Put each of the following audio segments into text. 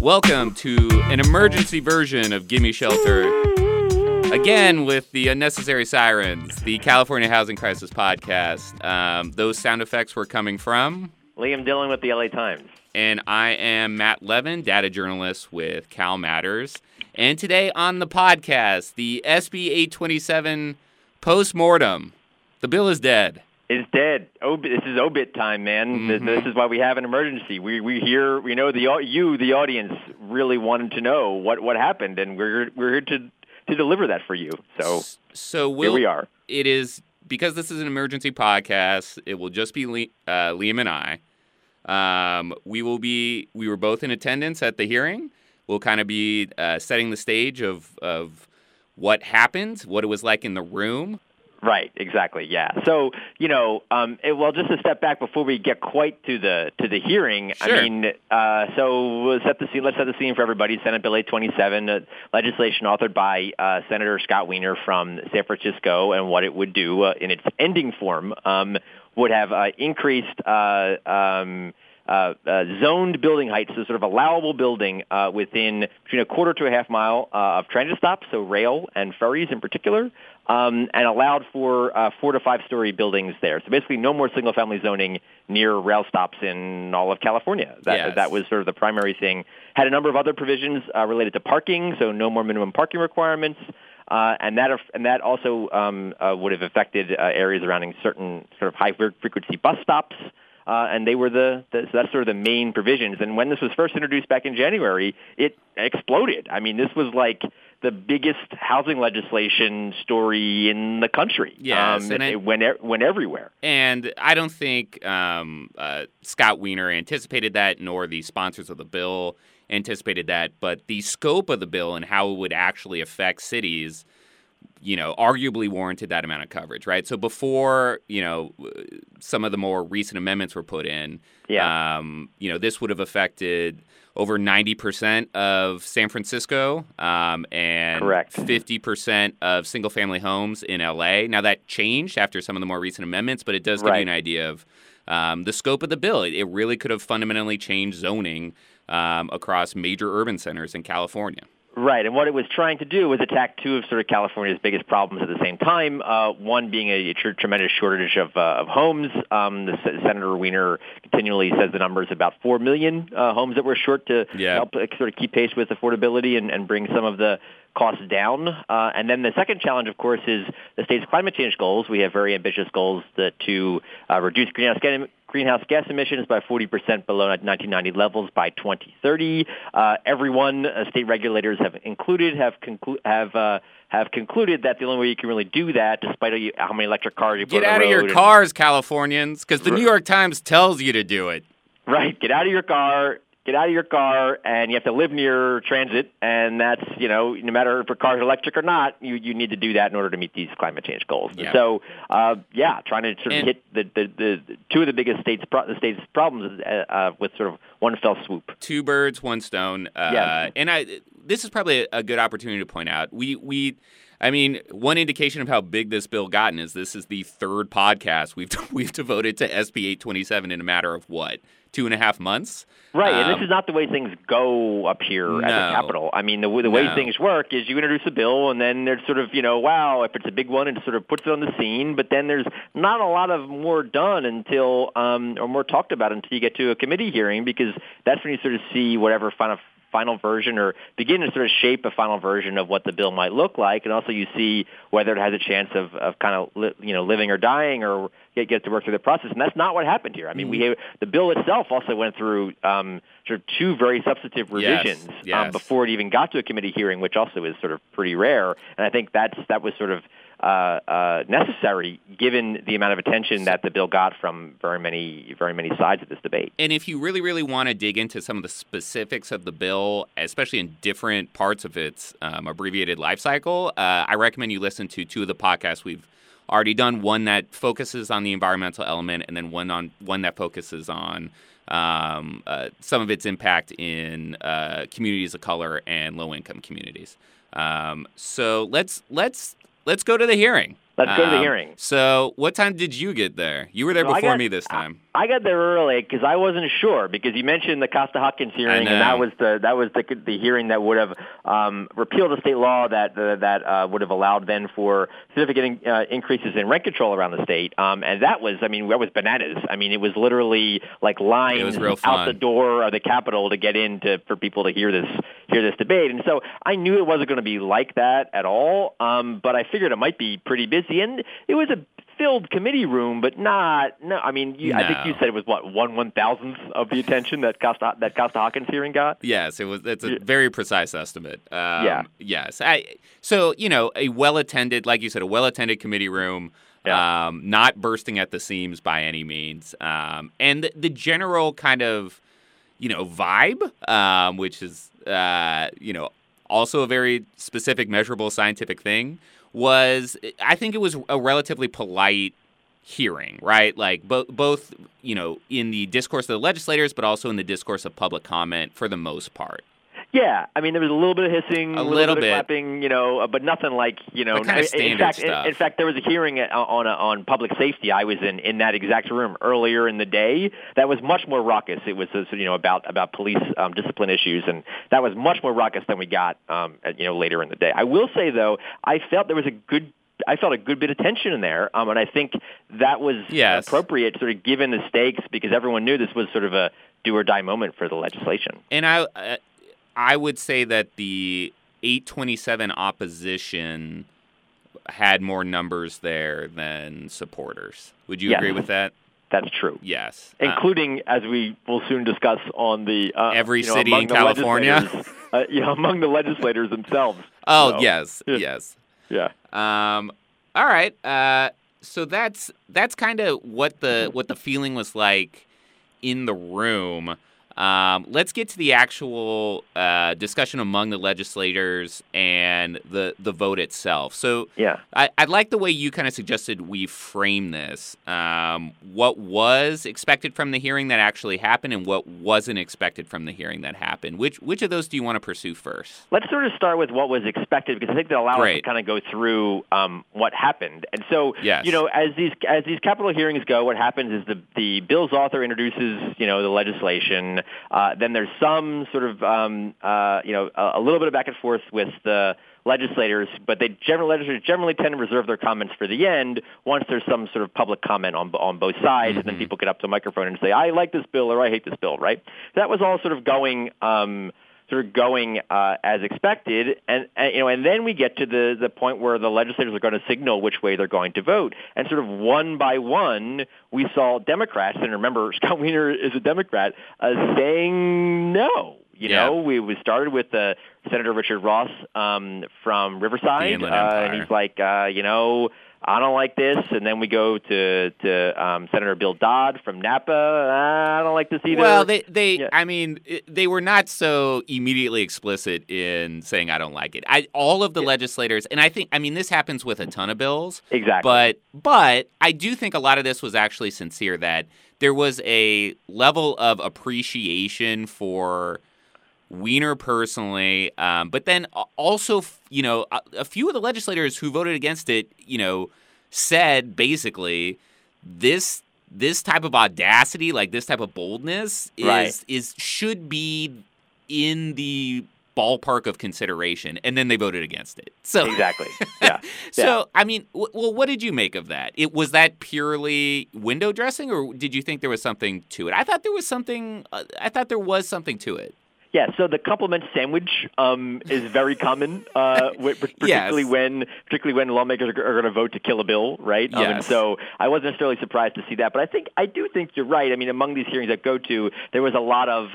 Welcome to an emergency version of Gimme Shelter, again with the unnecessary sirens, the California Housing Crisis podcast. Those sound effects were coming from Liam Dillon with the LA Times. And I am Matt Levin, data journalist with Cal Matters. And today on the podcast, the SB 827 postmortem. The bill is dead. Is dead. This is obit time, man. Mm-hmm. This is why we have an emergency. We know the audience really wanted to know what happened, and we're here to deliver that for you. So here we are. It is because this is an emergency podcast. It will just be Liam and I. We were both in attendance at the hearing. We'll kind of be setting the stage of what happened, what it was like in the room. Right, exactly, yeah. So, just to step back before we get quite to the hearing, sure. I mean, so we'll set the scene. Let's set the scene for everybody. Senate Bill 827, legislation authored by Senator Scott Weiner from San Francisco, and what it would do in its ending form would have increased zoned building heights, so sort of allowable building within between a quarter to a half mile of transit stops, so rail and ferries in particular, and allowed for 4 to 5 story buildings there. So basically no more single family zoning near rail stops in all of California. That was sort of the primary thing. Had a number of other provisions related to parking, so no more minimum parking requirements. And that also would have affected areas surrounding certain sort of high frequency bus stops. And they were so that's sort of the main provisions. And when this was first introduced back in January, it exploded. I mean, this was like the biggest housing legislation story in the country. Yes, and it went everywhere. And I don't think Scott Weiner anticipated that, nor the sponsors of the bill anticipated that. But the scope of the bill and how it would actually affect cities, arguably warranted that amount of coverage, right? So before, some of the more recent amendments were put in, yeah. This would have affected over 90% of San Francisco and correct. 50% of single-family homes in L.A. Now, that changed after some of the more recent amendments, but it does give right. you an idea of the scope of the bill. It really could have fundamentally changed zoning across major urban centers in California. Right, and what it was trying to do was attack two of sort of California's biggest problems at the same time, one being a tremendous shortage of homes. Senator Weiner continually says the number is about 4 million homes that were short to yeah. help sort of keep pace with affordability and bring some of the costs down. And then the second challenge, of course, is the state's climate change goals. We have very ambitious goals to reduce greenhouse gas emissions by 40% below 1990 levels by 2030. Everyone, state regulators have concluded that the only way you can really do that, despite how many electric cars you put on the road. Get out of your cars, Californians, because the New York Times tells you to do it. Right. Get out of your car, and you have to live near transit, and that's, no matter if your car is electric or not, you need to do that in order to meet these climate change goals. Yeah. So, trying to sort of hit the two of the biggest state's problems with sort of one fell swoop. Two birds, one stone. Yeah. And this is probably a good opportunity to point out. One indication of how big this bill gotten is this is the third podcast we've devoted to SB 827 in a matter of 2.5 months? Right, and this is not the way things go up here at the Capitol. I mean, the way things work is you introduce a bill, and then there's sort of, if it's a big one, it sort of puts it on the scene, but then there's not a lot of more done until, or more talked about until you get to a committee hearing, because that's when you sort of see whatever final version or begin to sort of shape a final version of what the bill might look like, and also you see whether it has a chance of kind of living or dying or get to work through the process, and that's not what happened here. I mean, the bill itself also went through sort of two very substantive revisions before it even got to a committee hearing, which also is sort of pretty rare, and I think that was sort of necessary given the amount of attention that the bill got from very many sides of this debate. And if you really, really want to dig into some of the specifics of the bill, especially in different parts of its abbreviated life cycle, I recommend you listen to two of the podcasts we've already done, one that focuses on the environmental element and then one that focuses on some of its impact in communities of color and low-income communities. So let's go to the hearing. Let's go to the hearing. So what time did you get there? You were there before me this time. I got there early because I wasn't sure, because you mentioned the Costa-Hawkins hearing, and that was the hearing that would have repealed the state law that would have allowed then for significant increases in rent control around the state. And that was bananas. I mean, it was literally like lines out the door of the Capitol to get in for people to hear this debate. And so I knew it wasn't going to be like that at all, but I figured it might be pretty busy. And it was a filled committee room, but I think you said it was, what, 1/1000th of the attention that Costa-Hawkins hearing got? Yes, it was. That's a very precise estimate. Yeah. Yes. A well-attended, like you said, a well-attended committee room, not bursting at the seams by any means. And the general kind of, vibe, which is, also a very specific, measurable scientific thing, was, I think it was a relatively polite hearing, right? Like both, in the discourse of the legislators, but also in the discourse of public comment for the most part. Yeah, I mean, there was a little bit of hissing, a little bit of clapping, but nothing like, kind of standard stuff. In fact, there was a hearing on public safety I was in that exact room earlier in the day that was much more raucous. It was, about police discipline issues, and that was much more raucous than we got, later in the day. I will say, though, I felt a good bit of tension in there, and I think that was appropriate, sort of given the stakes, because everyone knew this was sort of a do-or-die moment for the legislation. And I would say that the 827 opposition had more numbers there than supporters. Would you agree with that? That's true. Yes. Including, as we will soon discuss, on the... every city in California? Among the legislators themselves. Oh, so. Yes. Yeah. All right. So that's kind of what the feeling was like in the room. Let's get to the actual discussion among the legislators and the vote itself. So I like the way you kind of suggested we frame this. What was expected from the hearing that actually happened, and what wasn't expected from the hearing that happened? Which of those do you want to pursue first? Let's sort of start with what was expected, because I think that allows us to kind of go through what happened. And so, as these Capitol hearings go, what happens is the bill's author introduces, the legislation. Then there's some sort of, a little bit of back and forth with the legislators, but legislators generally tend to reserve their comments for the end once there's some sort of public comment on both sides, and then people get up to the microphone and say, I like this bill or I hate this bill, right? That was all sort of going... as expected, and then we get to the point where the legislators are going to signal which way they're going to vote, and sort of one by one, we saw Democrats, and remember, Scott Wiener is a Democrat, saying no. We started with Senator Richard Ross from Riverside, and he's like, I don't like this. And then we go to Senator Bill Dodd from Napa. I don't like this either. Well, they were not so immediately explicit in saying I don't like it. All of the legislators, and I think, this happens with a ton of bills. Exactly. But I do think a lot of this was actually sincere, that there was a level of appreciation for Wiener personally, but then also, a few of the legislators who voted against it, said basically this type of audacity, like this type of boldness, should be in the ballpark of consideration, and then they voted against it. So exactly, yeah. So what did you make of that? Was that purely window dressing, or did you think there was something to it? I thought there was something. I thought there was something to it. Yeah, so the compliment sandwich is very common, particularly when lawmakers are going to vote to kill a bill, right? Yes. And so I wasn't necessarily surprised to see that, but I do think you're right. I mean, among these hearings I go to, there was a lot of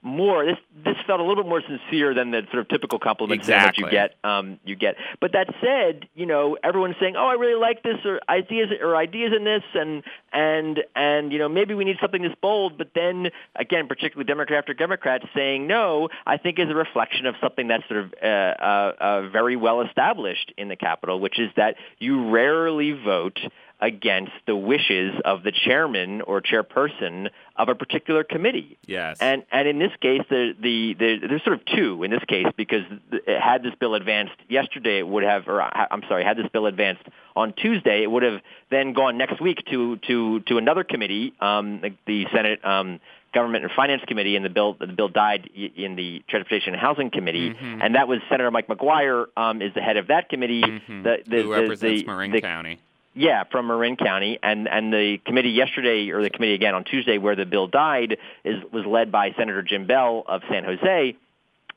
more. This felt a little bit more sincere than the sort of typical compliment sandwich you get. But that said, everyone's saying, "Oh, I really like this," or ideas in this, and maybe we need something this bold. But then again, particularly Democrat after Democrat saying no, I think is a reflection of something that's sort of very well established in the Capitol, which is that you rarely vote against the wishes of the chairman or chairperson of a particular committee. Yes. And in this case, there's sort of two in this case, because had this bill advanced yesterday, it would have, had this bill advanced on Tuesday, it would have then gone next week to another committee, the Senate Government and Finance Committee, and the bill died in the Transportation and Housing Committee, mm-hmm. and that was Senator Mike McGuire is the head of that committee. Mm-hmm. Who represents Marin County. Yeah, from Marin County, and the committee yesterday, or the committee again on Tuesday, where the bill died, was led by Senator Jim Bell of San Jose.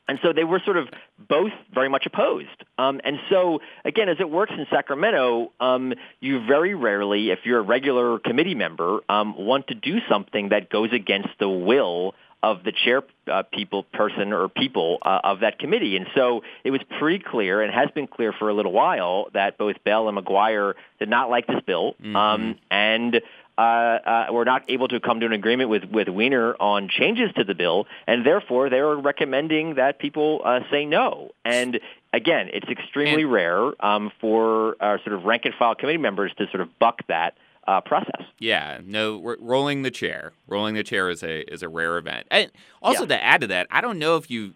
And so they were sort of both very much opposed. And so, again, as it works in Sacramento, you very rarely, if you're a regular committee member, want to do something that goes against the will of the chairperson of that committee. And so it was pretty clear, and has been clear for a little while, that both Bell and McGuire did not like this bill, mm-hmm. and were not able to come to an agreement with Weiner on changes to the bill, and therefore they were recommending that people say no. And again, it's extremely rare for sort of rank-and-file committee members to sort of buck that process. Yeah, no, rolling the chair. Rolling the chair is a rare event. And also to add to that, I don't know if you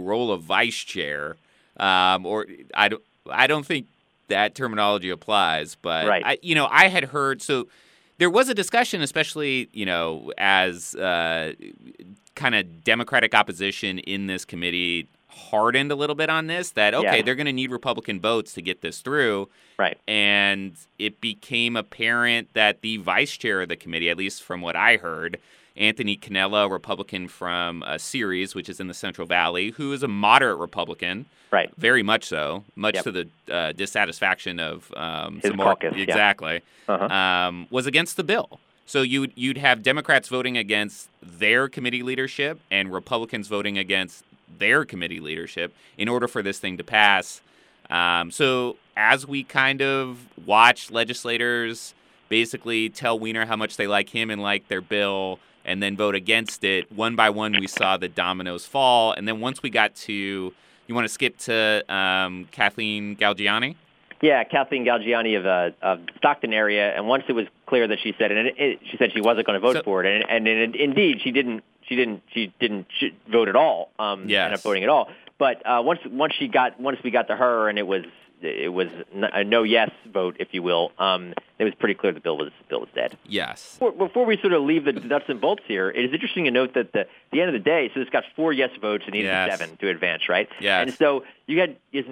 roll a vice chair, or I don't think that terminology applies. But right. I had heard so. There was a discussion, especially, as kind of Democratic opposition in this committee hardened a little bit on this, that, they're going to need Republican votes to get this through. Right. And it became apparent that the vice chair of the committee, at least from what I heard, Anthony Cannella, Republican from Ceres, which is in the Central Valley, who is a moderate Republican, right? Very much so, to the dissatisfaction of his caucus, exactly. Yeah. Uh-huh. Was against the bill. So you'd have Democrats voting against their committee leadership and Republicans voting against their committee leadership in order for this thing to pass. So as we kind of watch legislators basically tell Weiner how much they like him and like their bill, and then vote against it. One by one, we saw the dominoes fall. And then once we got to, you want to skip to Kathleen Galgiani? Yeah, Kathleen Galgiani of Stockton area. And once it was clear that she said, she wasn't going to vote for it, and indeed she didn't vote at all. End up voting at all. But once we got to her, and it was a no yes vote, if you will. It was pretty clear the bill was dead. Yes. Before we sort of leave the nuts and bolts here, it is interesting to note that the end of the day, so it's got 4 yes votes and needed 7 to advance, right? Yes. And so you had as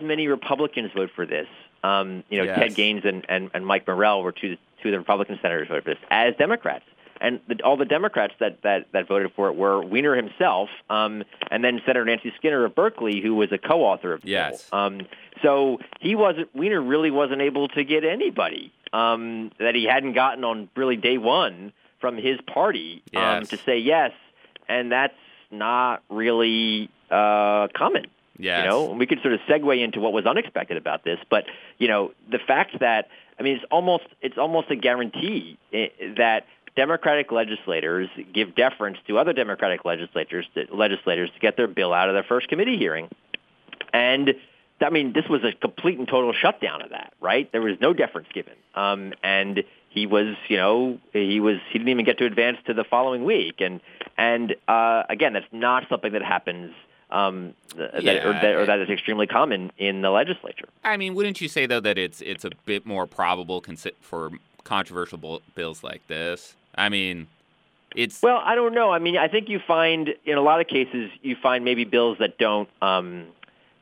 many Republicans vote for this. Ted Gaines and Mike Morrell were two of the Republican senators voted for this as Democrats. And all the Democrats that voted for it were Weiner himself, and then Senator Nancy Skinner of Berkeley, who was a co-author of the bill. So Weiner really wasn't able to get anybody that he hadn't gotten on really day one from his party to say yes, and that's not really common. Yes. We could sort of segue into what was unexpected about this, but the fact that it's almost a guarantee that Democratic legislators give deference to other Democratic legislators to get their bill out of their first committee hearing. And, this was a complete and total shutdown of that, right? There was no deference given. And he was, he didn't even get to advance to the following week. And again, that's not something that happens that is extremely common in the legislature. Wouldn't you say, though, that it's a bit more probable for controversial bills like this? It's... Well, I don't know. I think you find, in a lot of cases, maybe bills that don't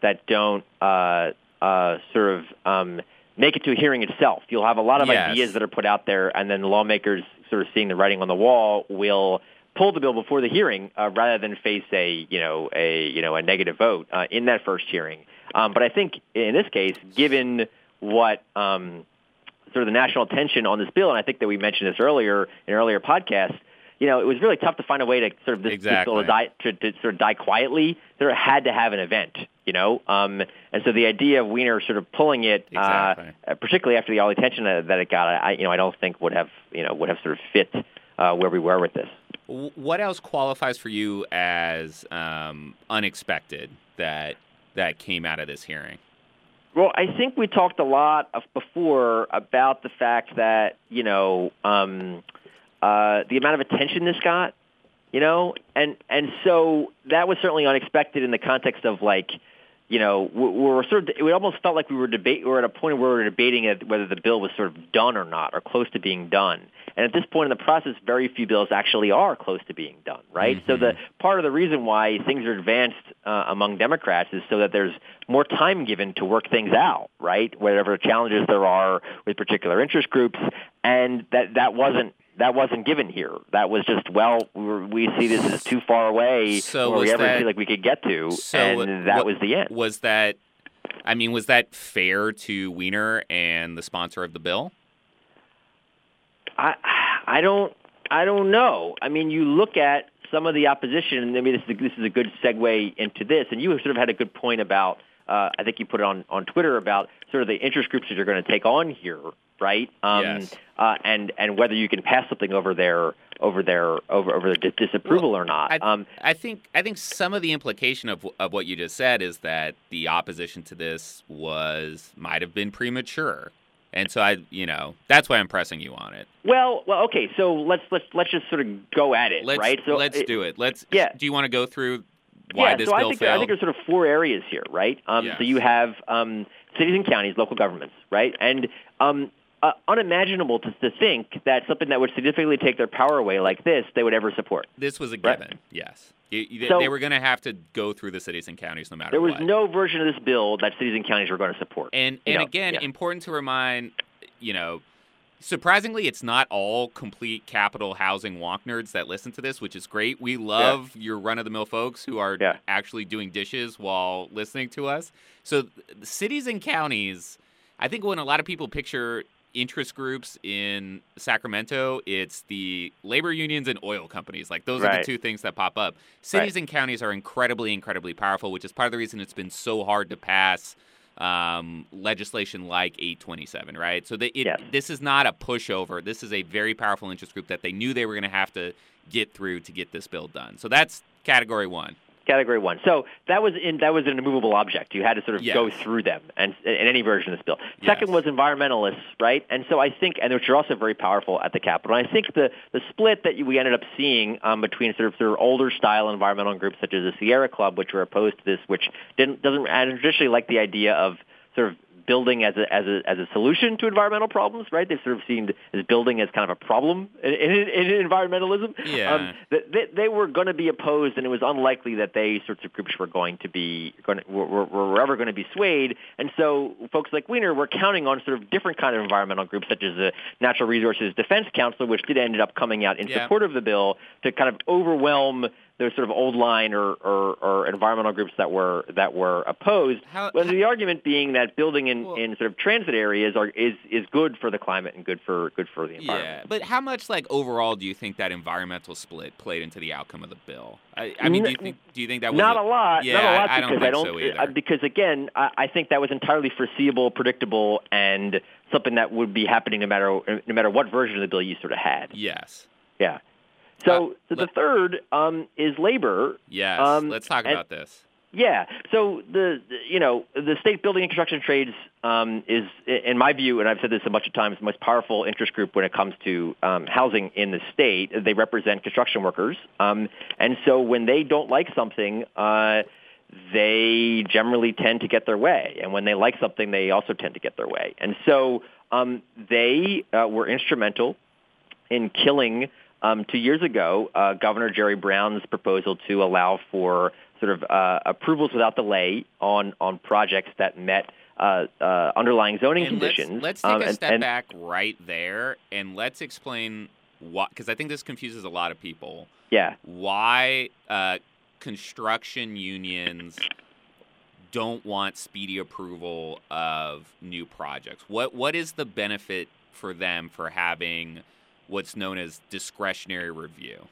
make it to a hearing itself. You'll have a lot of ideas that are put out there, and then the lawmakers, sort of seeing the writing on the wall, will pull the bill before the hearing rather than face a negative vote in that first hearing. But I think in this case, given what sort of the national attention on this bill, and I think that we mentioned this earlier in an earlier podcast, it was really tough to find a way to sort of this bill to sort of die quietly. There had to have an event, and so the idea of Weiner sort of pulling it, particularly after all the attention that it got, I don't think would have sort of fit where we were with this. What else qualifies for you as unexpected that came out of this hearing? Well, I think we talked a lot before about the fact that, you know, the amount of attention this got, you know, and so that was certainly unexpected in the context of, like, you know, we're sort of, we almost felt like we were at a point where we were debating whether the bill was sort of done or not, or close to being done. And at this point in the process, very few bills actually are close to being done, right? Mm-hmm. So the part of the reason why things are advanced among Democrats is so that there's more time given to work things out, right? Whatever challenges there are with particular interest groups, and that wasn't given here. That was just, well, we see this as too far away, so where we ever feel like we could get to, so and that was the end. Was that fair to Weiner and the sponsor of the bill? I don't know. I mean, you look at some of the opposition, and maybe this is a good segue into this, and you sort of had a good point about, I think you put it on Twitter, about sort of the interest groups that you're going to take on here, right? Yes. And whether you can pass something over their disapproval or not. I think some of the implication of what you just said is that the opposition to this might have been premature, and so that's why I'm pressing you on it. Well, okay. So let's just sort of go at it, right? So let's do it. Do you want to go through why this bill failed? I think there's sort of four areas here, right? So you have cities and counties, local governments, right, and unimaginable to think that something that would significantly take their power away like this, they would ever support. This was a given, right? Yes. They were going to have to go through the cities and counties no matter what. There was no version of this bill that cities and counties were going to support. Important to remind, surprisingly, it's not all complete capital housing wonk nerds that listen to this, which is great. We love your run-of-the-mill folks who are actually doing dishes while listening to us. So cities and counties, I think when a lot of people picture interest groups in Sacramento, it's the labor unions and oil companies. Like, those are the two things that pop up. Cities and counties are incredibly, incredibly powerful, which is part of the reason it's been so hard to pass legislation like 827, right? So this is not a pushover. This is a very powerful interest group that they knew they were going to have to get through to get this bill done. So that's category one. Category one. So that was an immovable object. You had to sort of go through them, and in any version of this bill. Second was environmentalists, right? And so I think, and which are also very powerful at the Capitol. And I think the split that we ended up seeing between sort of older style environmental groups such as the Sierra Club, which were opposed to this, which doesn't traditionally like the idea of sort of building as a solution to environmental problems, right? They've sort of seen as building as kind of a problem in environmentalism. Yeah. They were going to be opposed, and it was unlikely that they sorts of groups were ever going to be swayed. And so folks like Weiner were counting on sort of different kind of environmental groups, such as the Natural Resources Defense Council, which did end up coming out in support of the bill to kind of overwhelm those sort of old line or environmental groups that were opposed. The argument being that building in sort of transit areas is good for the climate and good for the environment. Yeah, but how much overall do you think that environmental split played into the outcome of the bill? I mean, do you think that was not a lot? Yeah, not a lot, I don't think so either. Because again, I think that was entirely foreseeable, predictable, and something that would be happening no matter what version of the bill you sort of had. Yes. Yeah. So the third is labor. Yes, let's talk about this. Yeah, so the state building and construction trades is, in my view, and I've said this a bunch of times, the most powerful interest group when it comes to housing in the state. They represent construction workers, and so when they don't like something, they generally tend to get their way, and when they like something, they also tend to get their way. And so they were instrumental in killing 2 years ago, Governor Jerry Brown's proposal to allow for sort of approvals without delay on projects that met underlying zoning conditions. Let's take a step back right there, and let's explain why, because I think this confuses a lot of people. Yeah. Why construction unions don't want speedy approval of new projects. What is the benefit for them for having what's known as discretionary review?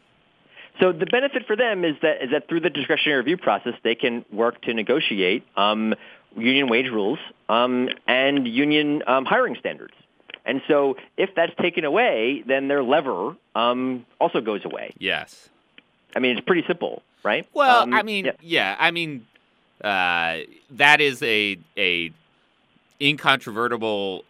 So the benefit for them is that through the discretionary review process, they can work to negotiate union wage rules and union hiring standards. And so if that's taken away, then their lever also goes away. Yes. I mean, it's pretty simple, right? Well, I mean, that is a incontrovertible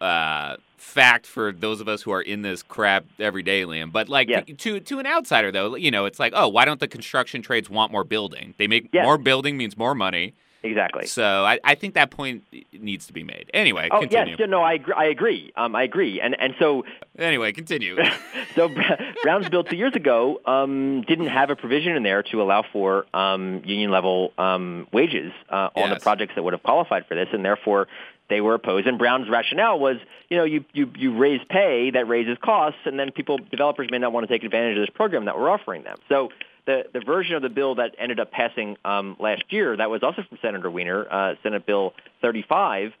fact for those of us who are in this crap every day, Liam. But like to an outsider, though, you know, it's like, oh, why don't the construction trades want more building? They make more building means more money. Exactly. So I think that point needs to be made. Anyway, continue. Oh, yes. No, I agree. And so... Anyway, continue. So Brown's bill 2 years ago didn't have a provision in there to allow for union-level wages on the projects that would have qualified for this, and therefore they were opposed. And Brown's rationale was, you know, you raise pay, that raises costs, and then developers may not want to take advantage of this program that we're offering them. So... The version of the bill that ended up passing last year, that was also from Senator Weiner, Senate Bill 35,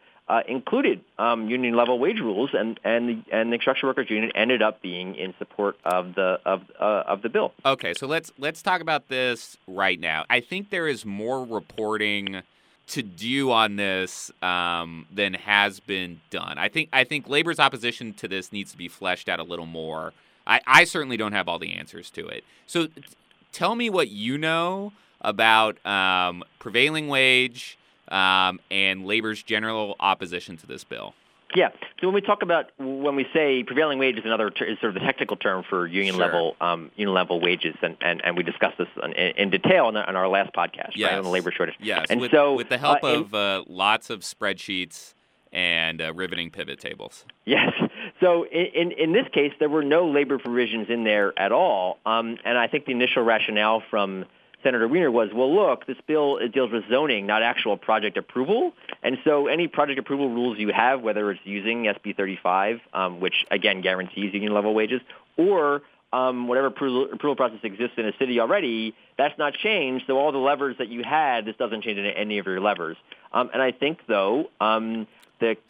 included union-level wage rules, and the construction workers union ended up being in support of the bill. Okay, so let's talk about this right now. I think there is more reporting to do on this than has been done. I think labor's opposition to this needs to be fleshed out a little more. I certainly don't have all the answers to it. So. Tell me what you know about prevailing wage and labor's general opposition to this bill. Yeah. So when we say prevailing wage is sort of the technical term for union level wages, and we discussed this in detail on our last podcast, right, on the labor shortage. Yes. And with the help of lots of spreadsheets and riveting pivot tables. Yes. So in this case, there were no labor provisions in there at all, and I think the initial rationale from Senator Weiner was, well, look, this bill deals with zoning, not actual project approval, and so any project approval rules you have, whether it's using SB 35, which, again, guarantees union-level wages, or whatever approval process exists in a city already, that's not changed, so all the levers that you had, this doesn't change any of your levers. And I think, though...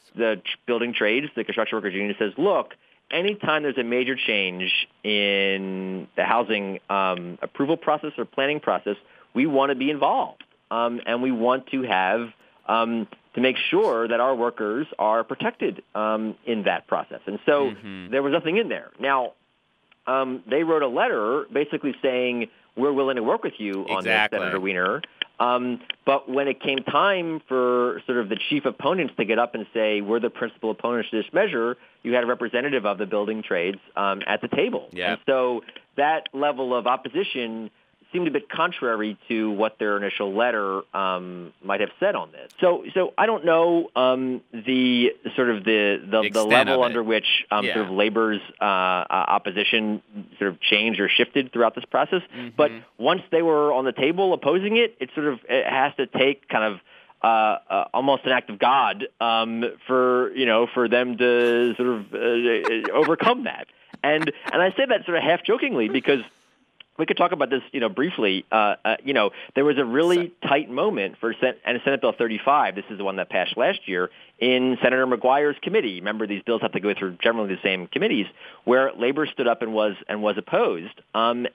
The building trades, the construction workers union says, look, anytime there's a major change in the housing approval process or planning process, we want to be involved. And we want to have to make sure that our workers are protected in that process. And so there was nothing in there. Now, they wrote a letter basically saying, we're willing to work with you on this, Senator Weiner. But when it came time for sort of the chief opponents to get up and say, we're the principal opponents to this measure, you had a representative of the building trades at the table. Yeah. And so that level of opposition seemed a bit contrary to what their initial letter might have said on this. So I don't know the sort of the level under which sort of labor's opposition sort of changed or shifted throughout this process. But once they were on the table opposing it, it has to take kind of almost an act of God for them to sort of overcome that. And I say that sort of half jokingly because. We could talk about this, briefly. There was a really tight moment for Senate Bill 35. This is the one that passed last year in Senator McGuire's committee. Remember, these bills have to go through generally the same committees, where labor stood up and was opposed. And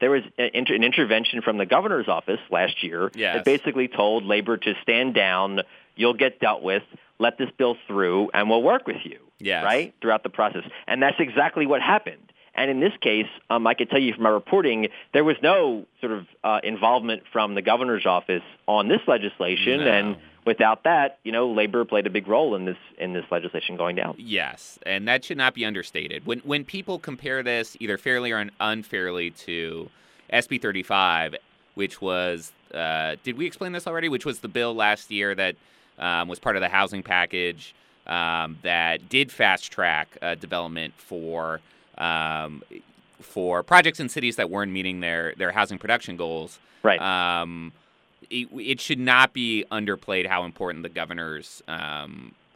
there was an intervention from the governor's office last year that basically told labor to stand down. You'll get dealt with. Let this bill through, and we'll work with you. Right throughout the process, and that's exactly what happened. And in this case, I could tell you from my reporting, there was no sort of involvement from the governor's office on this legislation. No. And without that, labor played a big role in this legislation going down. Yes, and that should not be understated. When people compare this either fairly or unfairly to SB 35, which was did we explain this already? Which was the bill last year that was part of the housing package that did fast track development for projects in cities that weren't meeting their housing production goals. Right. It should not be underplayed how important the governor's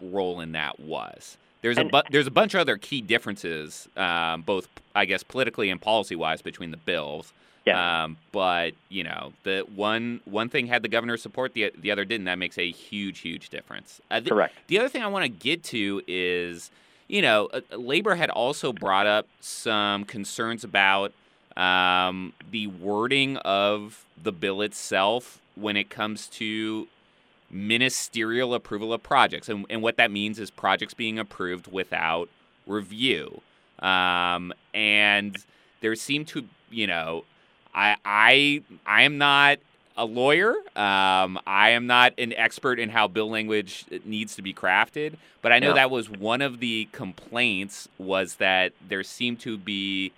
role in that was. There's a bunch of other key differences, both, I guess, politically and policy-wise between the bills. Yeah. But, the one thing had the governor's support, the other didn't. That makes a huge, huge difference. Correct. The other thing I want to get to is... labor had also brought up some concerns about the wording of the bill itself when it comes to ministerial approval of projects. And what that means is projects being approved without review. And there seemed to, I am not a lawyer. I am not an expert in how bill language needs to be crafted, but I know that was one of the complaints, was that there seemed to be,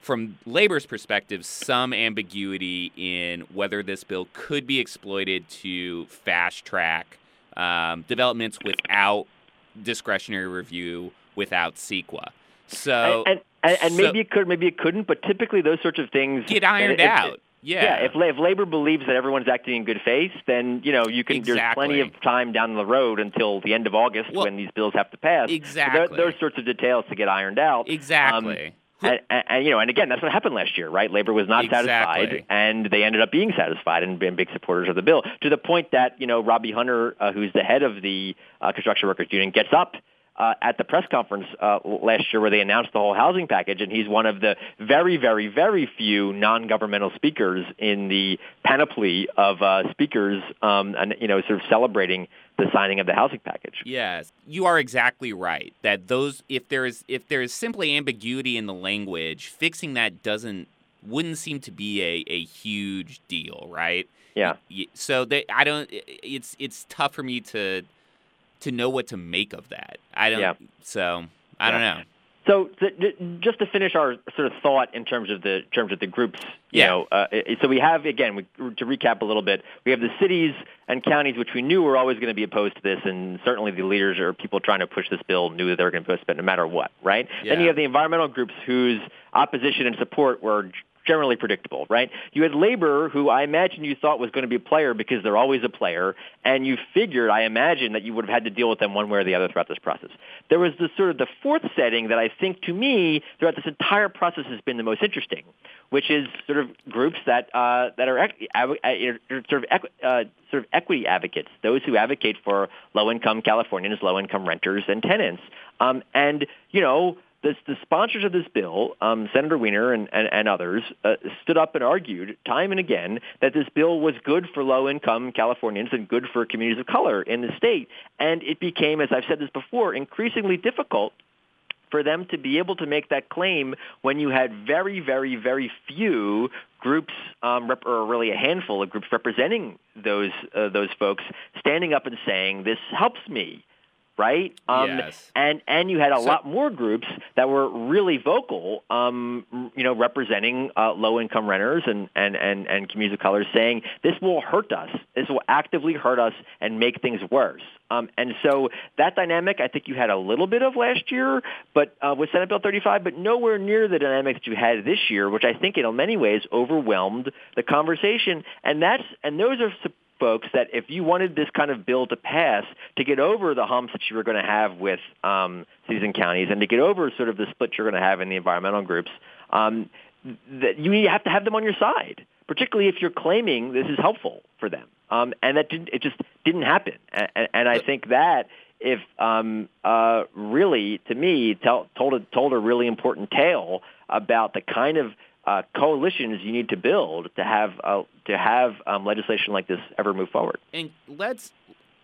from labor's perspective, some ambiguity in whether this bill could be exploited to fast-track developments without discretionary review, without CEQA. So, and so, maybe it could, maybe it couldn't, but typically those sorts of things get ironed out. If labor believes that everyone's acting in good faith, then you can. Exactly. There's plenty of time down the road until the end of August when these bills have to pass. Exactly. So those sorts of details to get ironed out. Exactly. And again, that's what happened last year, right? Labor was not satisfied, and they ended up being satisfied and being big supporters of the bill, to the point that Robbie Hunter, who's the head of the Construction Workers Union, gets up at the press conference last year where they announced the whole housing package, and he's one of the very, very, very few non-governmental speakers in the panoply of speakers, sort of celebrating the signing of the housing package. Yes, you are exactly right that if there is simply ambiguity in the language, fixing that wouldn't seem to be a huge deal, right? Yeah. So it's tough for me to know what to make of that. I don't know. So just to finish our sort of thought in terms of the groups, so we have, again, to recap a little bit, we have the cities and counties, which we knew were always going to be opposed to this, and certainly the leaders or people trying to push this bill knew that they were going to oppose it no matter what, right? Yeah. Then you have the environmental groups whose opposition and support were generally predictable, right? You had labor, who I imagine you thought was going to be a player because they're always a player, and you figured, I imagine, that you would have had to deal with them one way or the other throughout this process. There was this sort of the fourth setting that I think, to me, throughout this entire process has been the most interesting, which is sort of groups that are sort of equity advocates, those who advocate for low-income Californians, low-income renters, and tenants. The sponsors of this bill, Senator Weiner and others, stood up and argued time and again that this bill was good for low-income Californians and good for communities of color in the state. And it became, as I've said this before, increasingly difficult for them to be able to make that claim when you had very, very, very few groups, or really a handful of groups representing those folks, standing up and saying, this helps me. Right? Yes. And you had a lot more groups that were really vocal, representing low-income renters and communities of color, saying this will hurt us. This will actively hurt us and make things worse. And so that dynamic, I think you had a little bit of last year, but with Senate Bill 35, but nowhere near the dynamic that you had this year, which I think in many ways overwhelmed the conversation. And those are folks that if you wanted this kind of bill to pass, to get over the humps that you were going to have with cities and counties, and to get over sort of the split you're going to have in the environmental groups, that you have to have them on your side, particularly if you're claiming this is helpful for them. And that it just didn't happen. And I think that if really, to me, told a really important tale about the kind of coalitions you need to build to have legislation like this ever move forward. And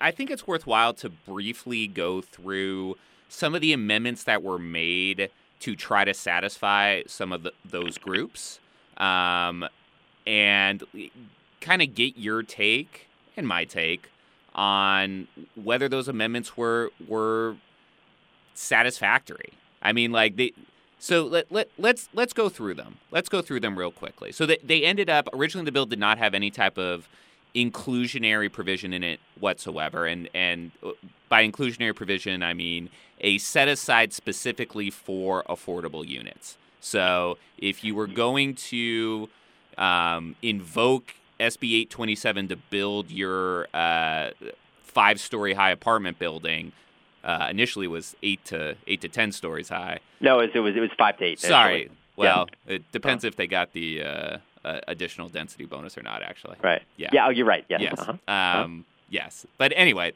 I think it's worthwhile to briefly go through some of the amendments that were made to try to satisfy some of those groups, and kind of get your take and my take on whether those amendments were satisfactory. I mean, like So let's go through them. Let's go through them real quickly. So they ended up, originally the bill did not have any type of inclusionary provision in it whatsoever. And by inclusionary provision, I mean a set aside specifically for affordable units. So if you were going to invoke SB 827 to build your 5-story high apartment building, initially was 8 to 10 stories high. No, it was 5 to 8. Sorry. Well, yeah. It depends if they got the additional density bonus or not. Actually, right? Yeah. Yeah. Oh, you're right. Yes. Yes. Uh-huh. Yes. But anyway,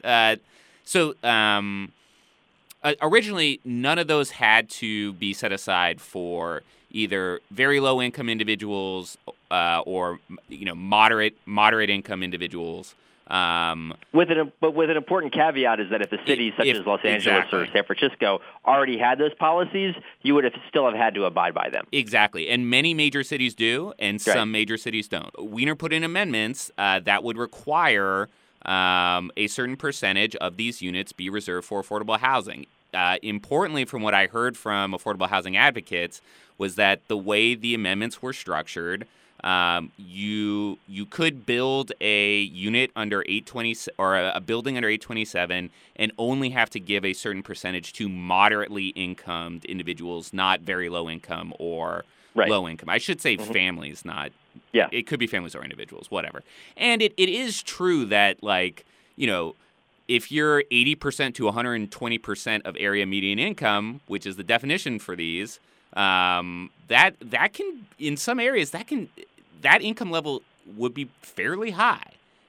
originally none of those had to be set aside for either very low income individuals or moderate income individuals. But with an important caveat is that if the cities such as Los Angeles or San Francisco already had those policies, you would still have had to abide by them. Exactly. And many major cities do, and some major cities don't. Weiner put in amendments that would require a certain percentage of these units be reserved for affordable housing. Importantly, from what I heard from affordable housing advocates, was that the way the amendments were structured, you could build a unit under 820 or a building under 827 and only have to give a certain percentage to moderately incomed individuals, not very low income or low income. I should say families, not it could be families or individuals, whatever. And it is true that, like, you know, if you're 80% to 120% of area median income, which is the definition for these, that can, in some areas, that income level would be fairly high.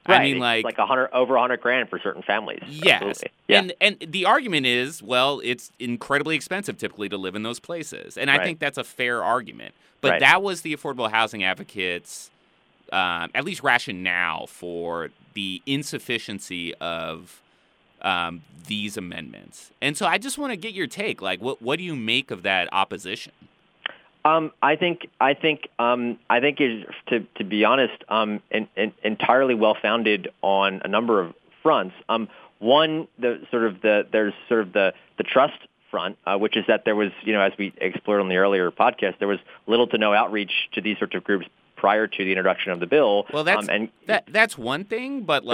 Right. I mean, it's like over $100,000 for certain families. Yes. Yeah. And the argument is, well, it's incredibly expensive typically to live in those places. And I think that's a fair argument. But that was the affordable housing advocates' at least rationale for the insufficiency of these amendments. And so I just want to get your take. Like, what do you make of that opposition? I think is, to be honest, entirely well-founded on a number of fronts. One, there's the trust front, which is that there was, you know, as we explored on the earlier podcast, there was little to no outreach to these sorts of groups prior to the introduction of the bill. Well, that's one thing, but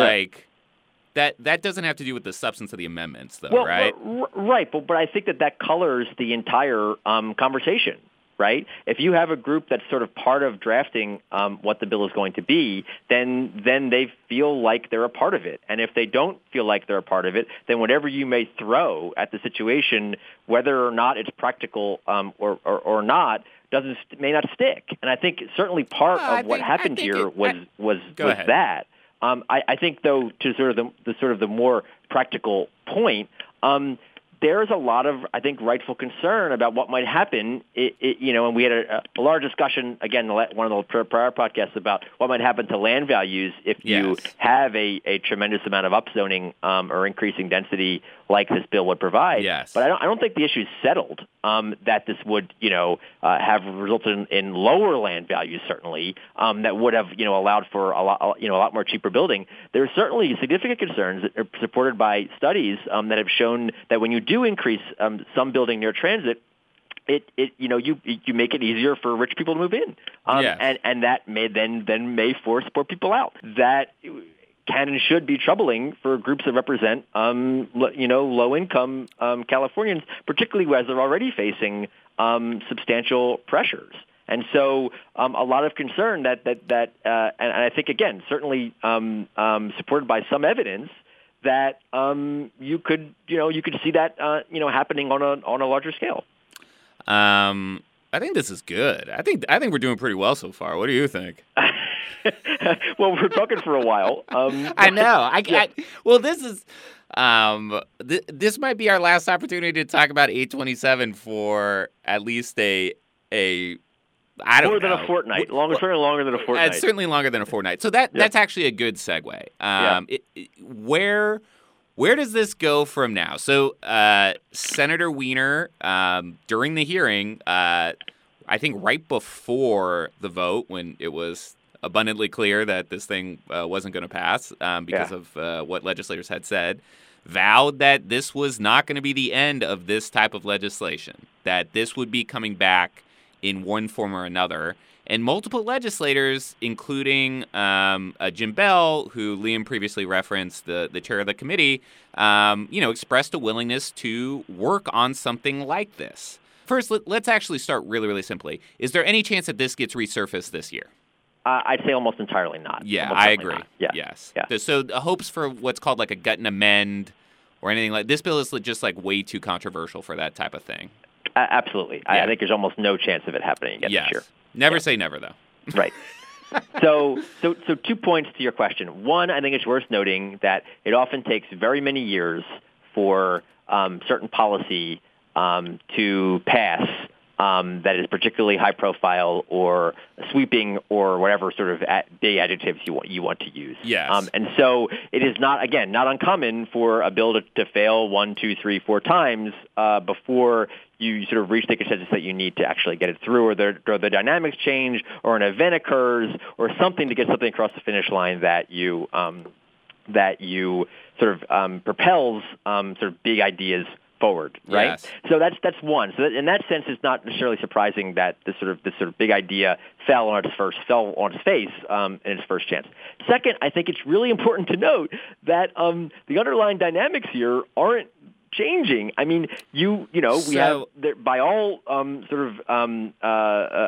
that doesn't have to do with the substance of the amendments, though, right? Right, but I think that colors the entire conversation. Right? If you have a group that's sort of part of drafting what the bill is going to be, then they feel like they're a part of it. And if they don't feel like they're a part of it, then whatever you may throw at the situation, whether or not it's practical or not, may not stick. And I think certainly part of what happened here was that. I think, though, to sort of the more practical point, there's a lot of, I think, rightful concern about what might happen, and we had a large discussion, again, one of the prior podcasts about what might happen to land values if you have a tremendous amount of upzoning or increasing density like this bill would provide. Yes. But I don't think the issue is settled that this would, have resulted in lower land values, certainly, that would have, allowed for a lot more cheaper building. There are certainly significant concerns that are supported by studies that have shown that when you do increase some building near transit, you make it easier for rich people to move in, and that may then force poor people out. That can and should be troubling for groups that represent low income Californians, particularly as they're already facing substantial pressures. And so a lot of concern that I think, again, certainly supported by some evidence, that you could see that happening on a larger scale. I think this is good. I think we're doing pretty well so far. What do you think? Well, we're talking for a while. I know. This is this might be our last opportunity to talk about 827 for at least a fortnight. Certainly longer than a fortnight. Certainly longer than a fortnight. So that's actually a good segue. Where does this go from now? So Senator Weiner, during the hearing, I think right before the vote, when it was abundantly clear that this thing wasn't going to pass because of what legislators had said, vowed that this was not going to be the end of this type of legislation, that this would be coming back in one form or another. And multiple legislators, including Jim Bell, who Liam previously referenced, the chair of the committee, expressed a willingness to work on something like this. First, let's actually start really, really simply. Is there any chance that this gets resurfaced this year? I'd say almost entirely not. Yeah, I agree. Yeah. Yes. Yeah. So the hopes for what's called like a gut and amend or anything like this bill is just like way too controversial for that type of thing. Absolutely. Yeah. I think there's almost no chance of it happening again this year. Never say never, though. Right. So 2 points to your question. One, I think it's worth noting that it often takes very many years for certain policy to pass that is particularly high profile or sweeping or whatever sort of day adjectives you want to use. Yes. And so it is not uncommon for a bill to fail 1, 2, 3, 4 times before you sort of reach the consensus that you need to actually get it through, or the dynamics change, or an event occurs, or something to get something across the finish line that propels sort of big ideas forward, right? Yes. So that's one. So that, in that sense, it's not necessarily surprising that this sort of big idea fell on its face in its first chance. Second, I think it's really important to note that the underlying dynamics here aren't changing. I mean, by all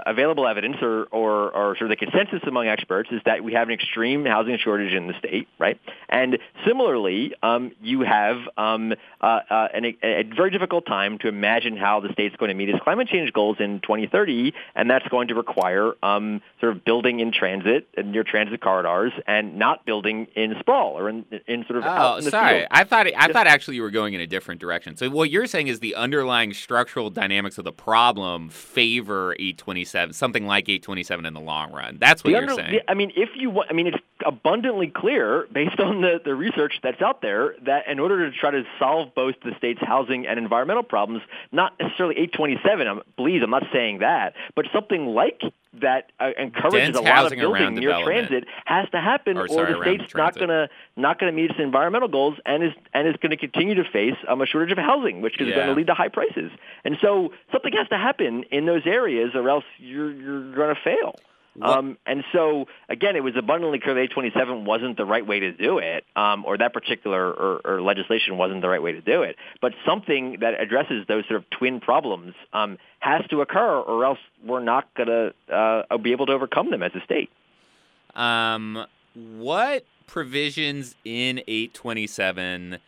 available evidence or sort of the consensus among experts is that we have an extreme housing shortage in the state, right? And similarly, you have a very difficult time to imagine how the state's going to meet its climate change goals in 2030, and that's going to require sort of building in transit and near transit corridors, and not building in sprawl or in sort of out in the field. I thought actually you were going in a different direction. So what you're saying is the underlying structural dynamics of the problem favor 827, something like 827 in the long run. That's what you're saying. I mean, it's abundantly clear based on the research that's out there that in order to try to solve both the state's housing and environmental problems, not necessarily 827, I'm not saying that, but something like that encourages dense a lot of building near transit has to happen, or the state's not going to meet its environmental goals and is going to continue to face a shortage of housing, which is going to lead to high prices. And so something has to happen in those areas, or else you're going to fail. And so, again, it was abundantly clear that 827 wasn't the right way to do it, or that particular or legislation wasn't the right way to do it. But something that addresses those sort of twin problems has to occur, or else we're not going to be able to overcome them as a state. What provisions in 827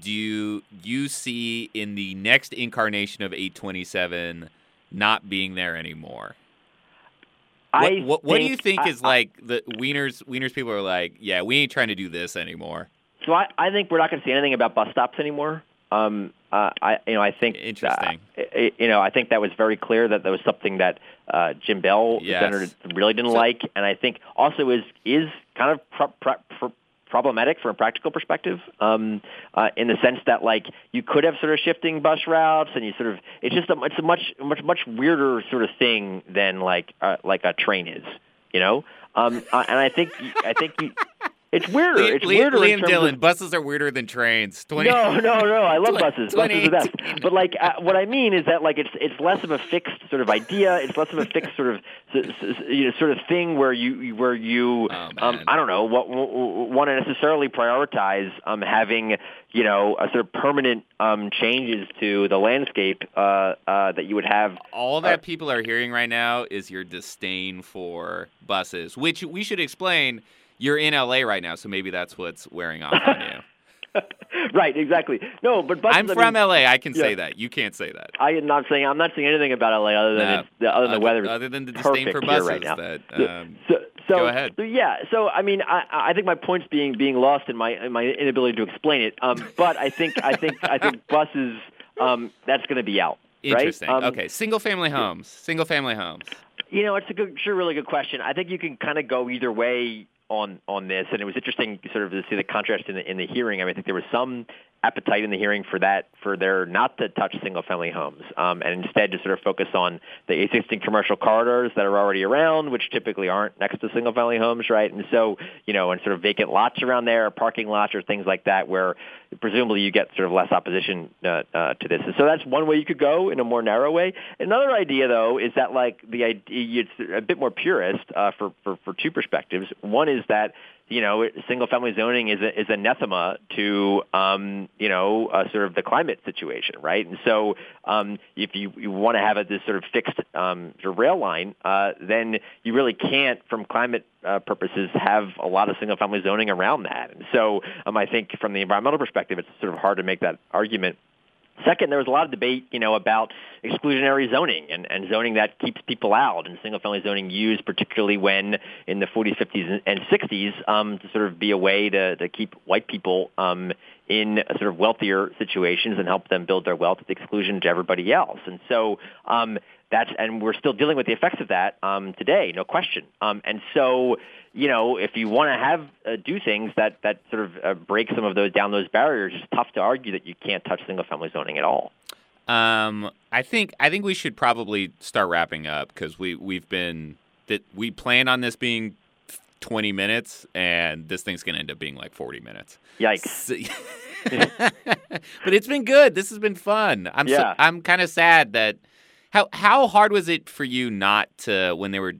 do you see in the next incarnation of 827 not being there anymore? What do you think is like the Wiener's people are like, yeah, we ain't trying to do this anymore? So I think we're not going to see anything about bus stops anymore. I think that was very clear that was something that Jim Bell, the senator, really didn't like, and I think also is kind of problematic from a practical perspective, in the sense that like you could have sort of shifting bus routes, and you sort of it's a much weirder sort of thing than like a train is, you know. And I think it's weirder. It's weirder. Liam Dillon, buses are weirder than trains. No. I love buses. Buses are the best. But like, what I mean is that like it's less of a fixed sort of idea. It's less of a fixed sort of sort of thing where you I don't know, want to necessarily prioritize having a sort of permanent changes to the landscape that you would have. All that people are hearing right now is your disdain for buses, which we should explain. You're in LA right now, so maybe that's what's wearing off on you. Right, exactly. No, but buses, I'm from LA. I can say that. You can't say that. I'm not saying anything about LA other than the weather. Other than the disdain for buses right now. So go ahead. So I mean, I think my point's being lost in my inability to explain it. But I think buses, that's going to be out. Interesting. Right? Okay, single family homes. You know, it's really good question. I think you can kind of go either way on this, and it was interesting sort of to see the contrast in the hearing. I mean, I think there was some appetite in the hearing for there not to touch single-family homes, and instead to sort of focus on the existing commercial corridors that are already around, which typically aren't next to single-family homes, right? And so, and sort of vacant lots around there, parking lots or things like that, where presumably you get sort of less opposition to this. And so that's one way you could go in a more narrow way. Another idea, though, is that like the idea, it's a bit more purist for two perspectives. One is that single-family zoning is anathema to, sort of the climate situation, right? And so if you want to have this sort of fixed sort of rail line, then you really can't, from climate purposes, have a lot of single-family zoning around that. And so I think from the environmental perspective, it's sort of hard to make that argument. Second, there was a lot of debate, about exclusionary zoning and zoning that keeps people out, and single-family zoning used particularly when in the 40s, 50s, and 60s to sort of be a way to keep white people in sort of wealthier situations and help them build their wealth at the exclusion to everybody else. And so and we're still dealing with the effects of that today, no question. And so, you know, if you want to have do things that sort of break some of those down those barriers, it's tough to argue that you can't touch single-family zoning at all. I think we should probably start wrapping up because we planned on this being 20 minutes, and this thing's going to end up being like 40 minutes. Yikes. But it's been good. This has been fun. I'm kind of sad that how hard was it for you not to, when they were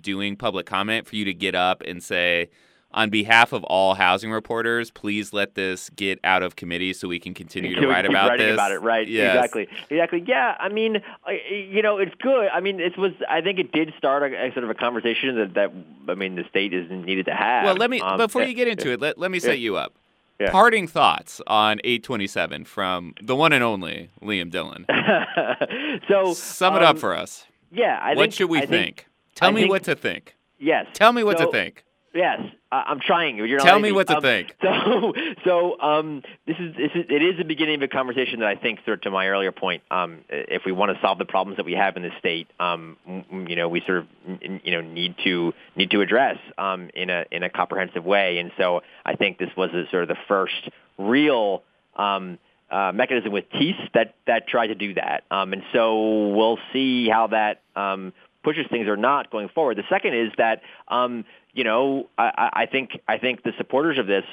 doing public comment, for you to get up and say, on behalf of all housing reporters, please let this get out of committee so we can continue to write about this. About it, right? Yes. Exactly. Yeah. I mean, you know, it's good. I mean, I think it did start a sort of a conversation that the state is needed to have. Well, let me before you get into it, let me set you up. Yeah. Parting thoughts on 827 from the one and only Liam Dillon. So sum it up for us. Yeah. What should we think? Tell me what to think. Yes. Tell me what to think. Yes, I'm trying. Tell me what to think. So it is the beginning of a conversation that I think, sort of to my earlier point, if we want to solve the problems that we have in the state, we sort of need to address in a comprehensive way. And so I think this was sort of the first real mechanism with TEAS that tried to do that. And so we'll see how that pushes things or not going forward. The second is that. I think the supporters of this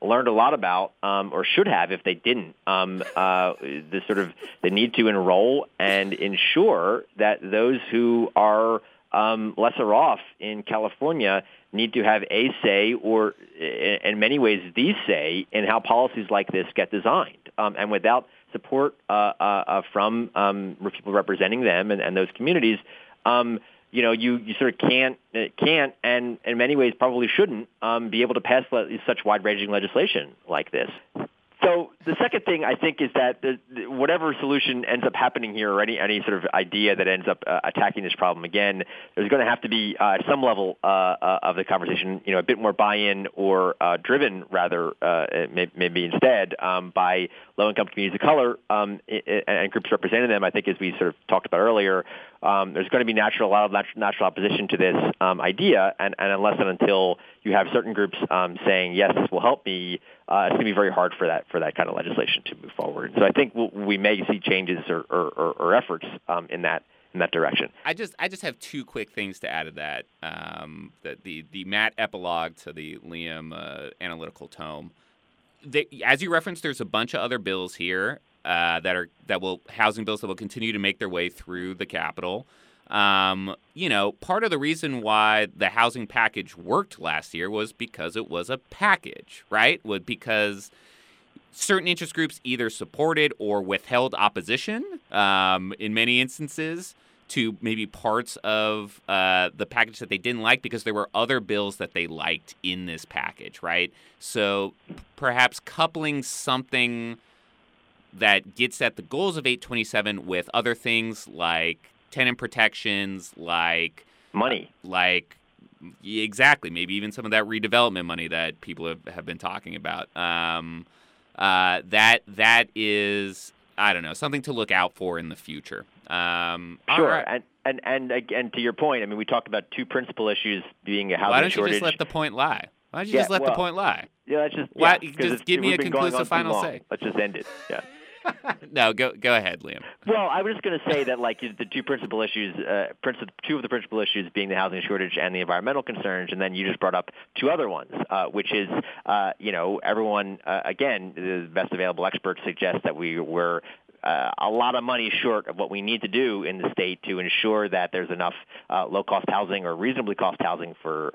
learned a lot about, or should have if they didn't, the need to enroll and ensure that those who are lesser off in California need to have a say, or in many ways the say, in how policies like this get designed. And without support from people representing them and those communities, you sort of can't, and in many ways probably shouldn't be able to pass such wide-ranging legislation like this. So the second thing I think is that whatever solution ends up happening here, or any sort of idea that ends up attacking this problem again, there's going to have to be some level of the conversation, a bit more buy-in or driven rather, maybe instead by low-income communities of color and groups representing them. I think, as we sort of talked about earlier, there's going to be a lot of natural opposition to this idea, and unless and until you have certain groups saying, yes, this will help me, it's going to be very hard for that kind of legislation to move forward. So I think we may see changes or efforts in that direction. I just have two quick things to add to that. The Matt epilogue to the Liam analytical tome. As you referenced, there's a bunch of other bills here that will housing bills that will continue to make their way through the Capitol. Part of the reason why the housing package worked last year was because it was a package, right? Because certain interest groups either supported or withheld opposition, in many instances, to maybe parts of the package that they didn't like because there were other bills that they liked in this package, right? So perhaps coupling something that gets at the goals of 827 with other things like tenant protections, like money, exactly. Maybe even some of that redevelopment money that people have been talking about. That is, I don't know, something to look out for in the future. Sure. All right. And to your point, I mean, we talked about two principal issues being a housing shortage. Why don't you just let the point lie? Yeah, that's just. Just give me a conclusive final say. Let's just end it. Yeah. No, go ahead, Liam. Well, I was just going to say that, the two principal issues, two of the principal issues being the housing shortage and the environmental concerns, and then you just brought up two other ones, which is, everyone, again, the best available experts suggest that we were a lot of money short of what we need to do in the state to ensure that there's enough low-cost housing or reasonably cost housing for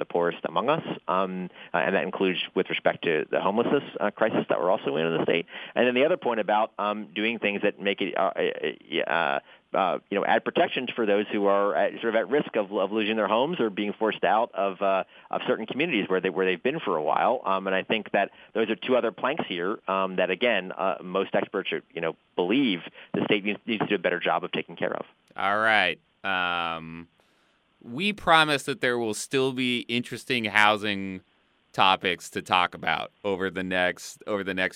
the poorest among us, and that includes with respect to the homelessness crisis that we're also in the state. And then the other point about doing things that make it add protections for those who are at risk of losing their homes or being forced out of certain communities where they've been for a while. And I think that those are two other planks here that, again, most experts believe the state needs to do a better job of taking care of. All right. We promise that there will still be interesting housing topics to talk about over the next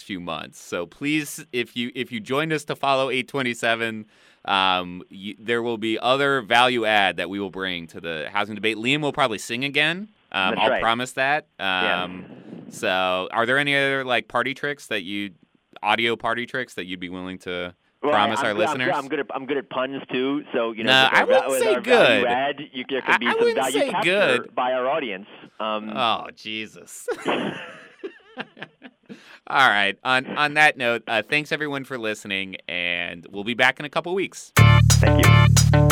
few months. So please, if you joined us to follow 827, there will be other value add that we will bring to the housing debate. Liam will probably sing again. I'll promise that. So are there any other audio party tricks that you'd be willing to promise our listeners? I'm good at puns too, so I wouldn't say good. There could be some value capture by our audience. Oh Jesus! All right. On that note, thanks everyone for listening, and we'll be back in a couple weeks. Thank you.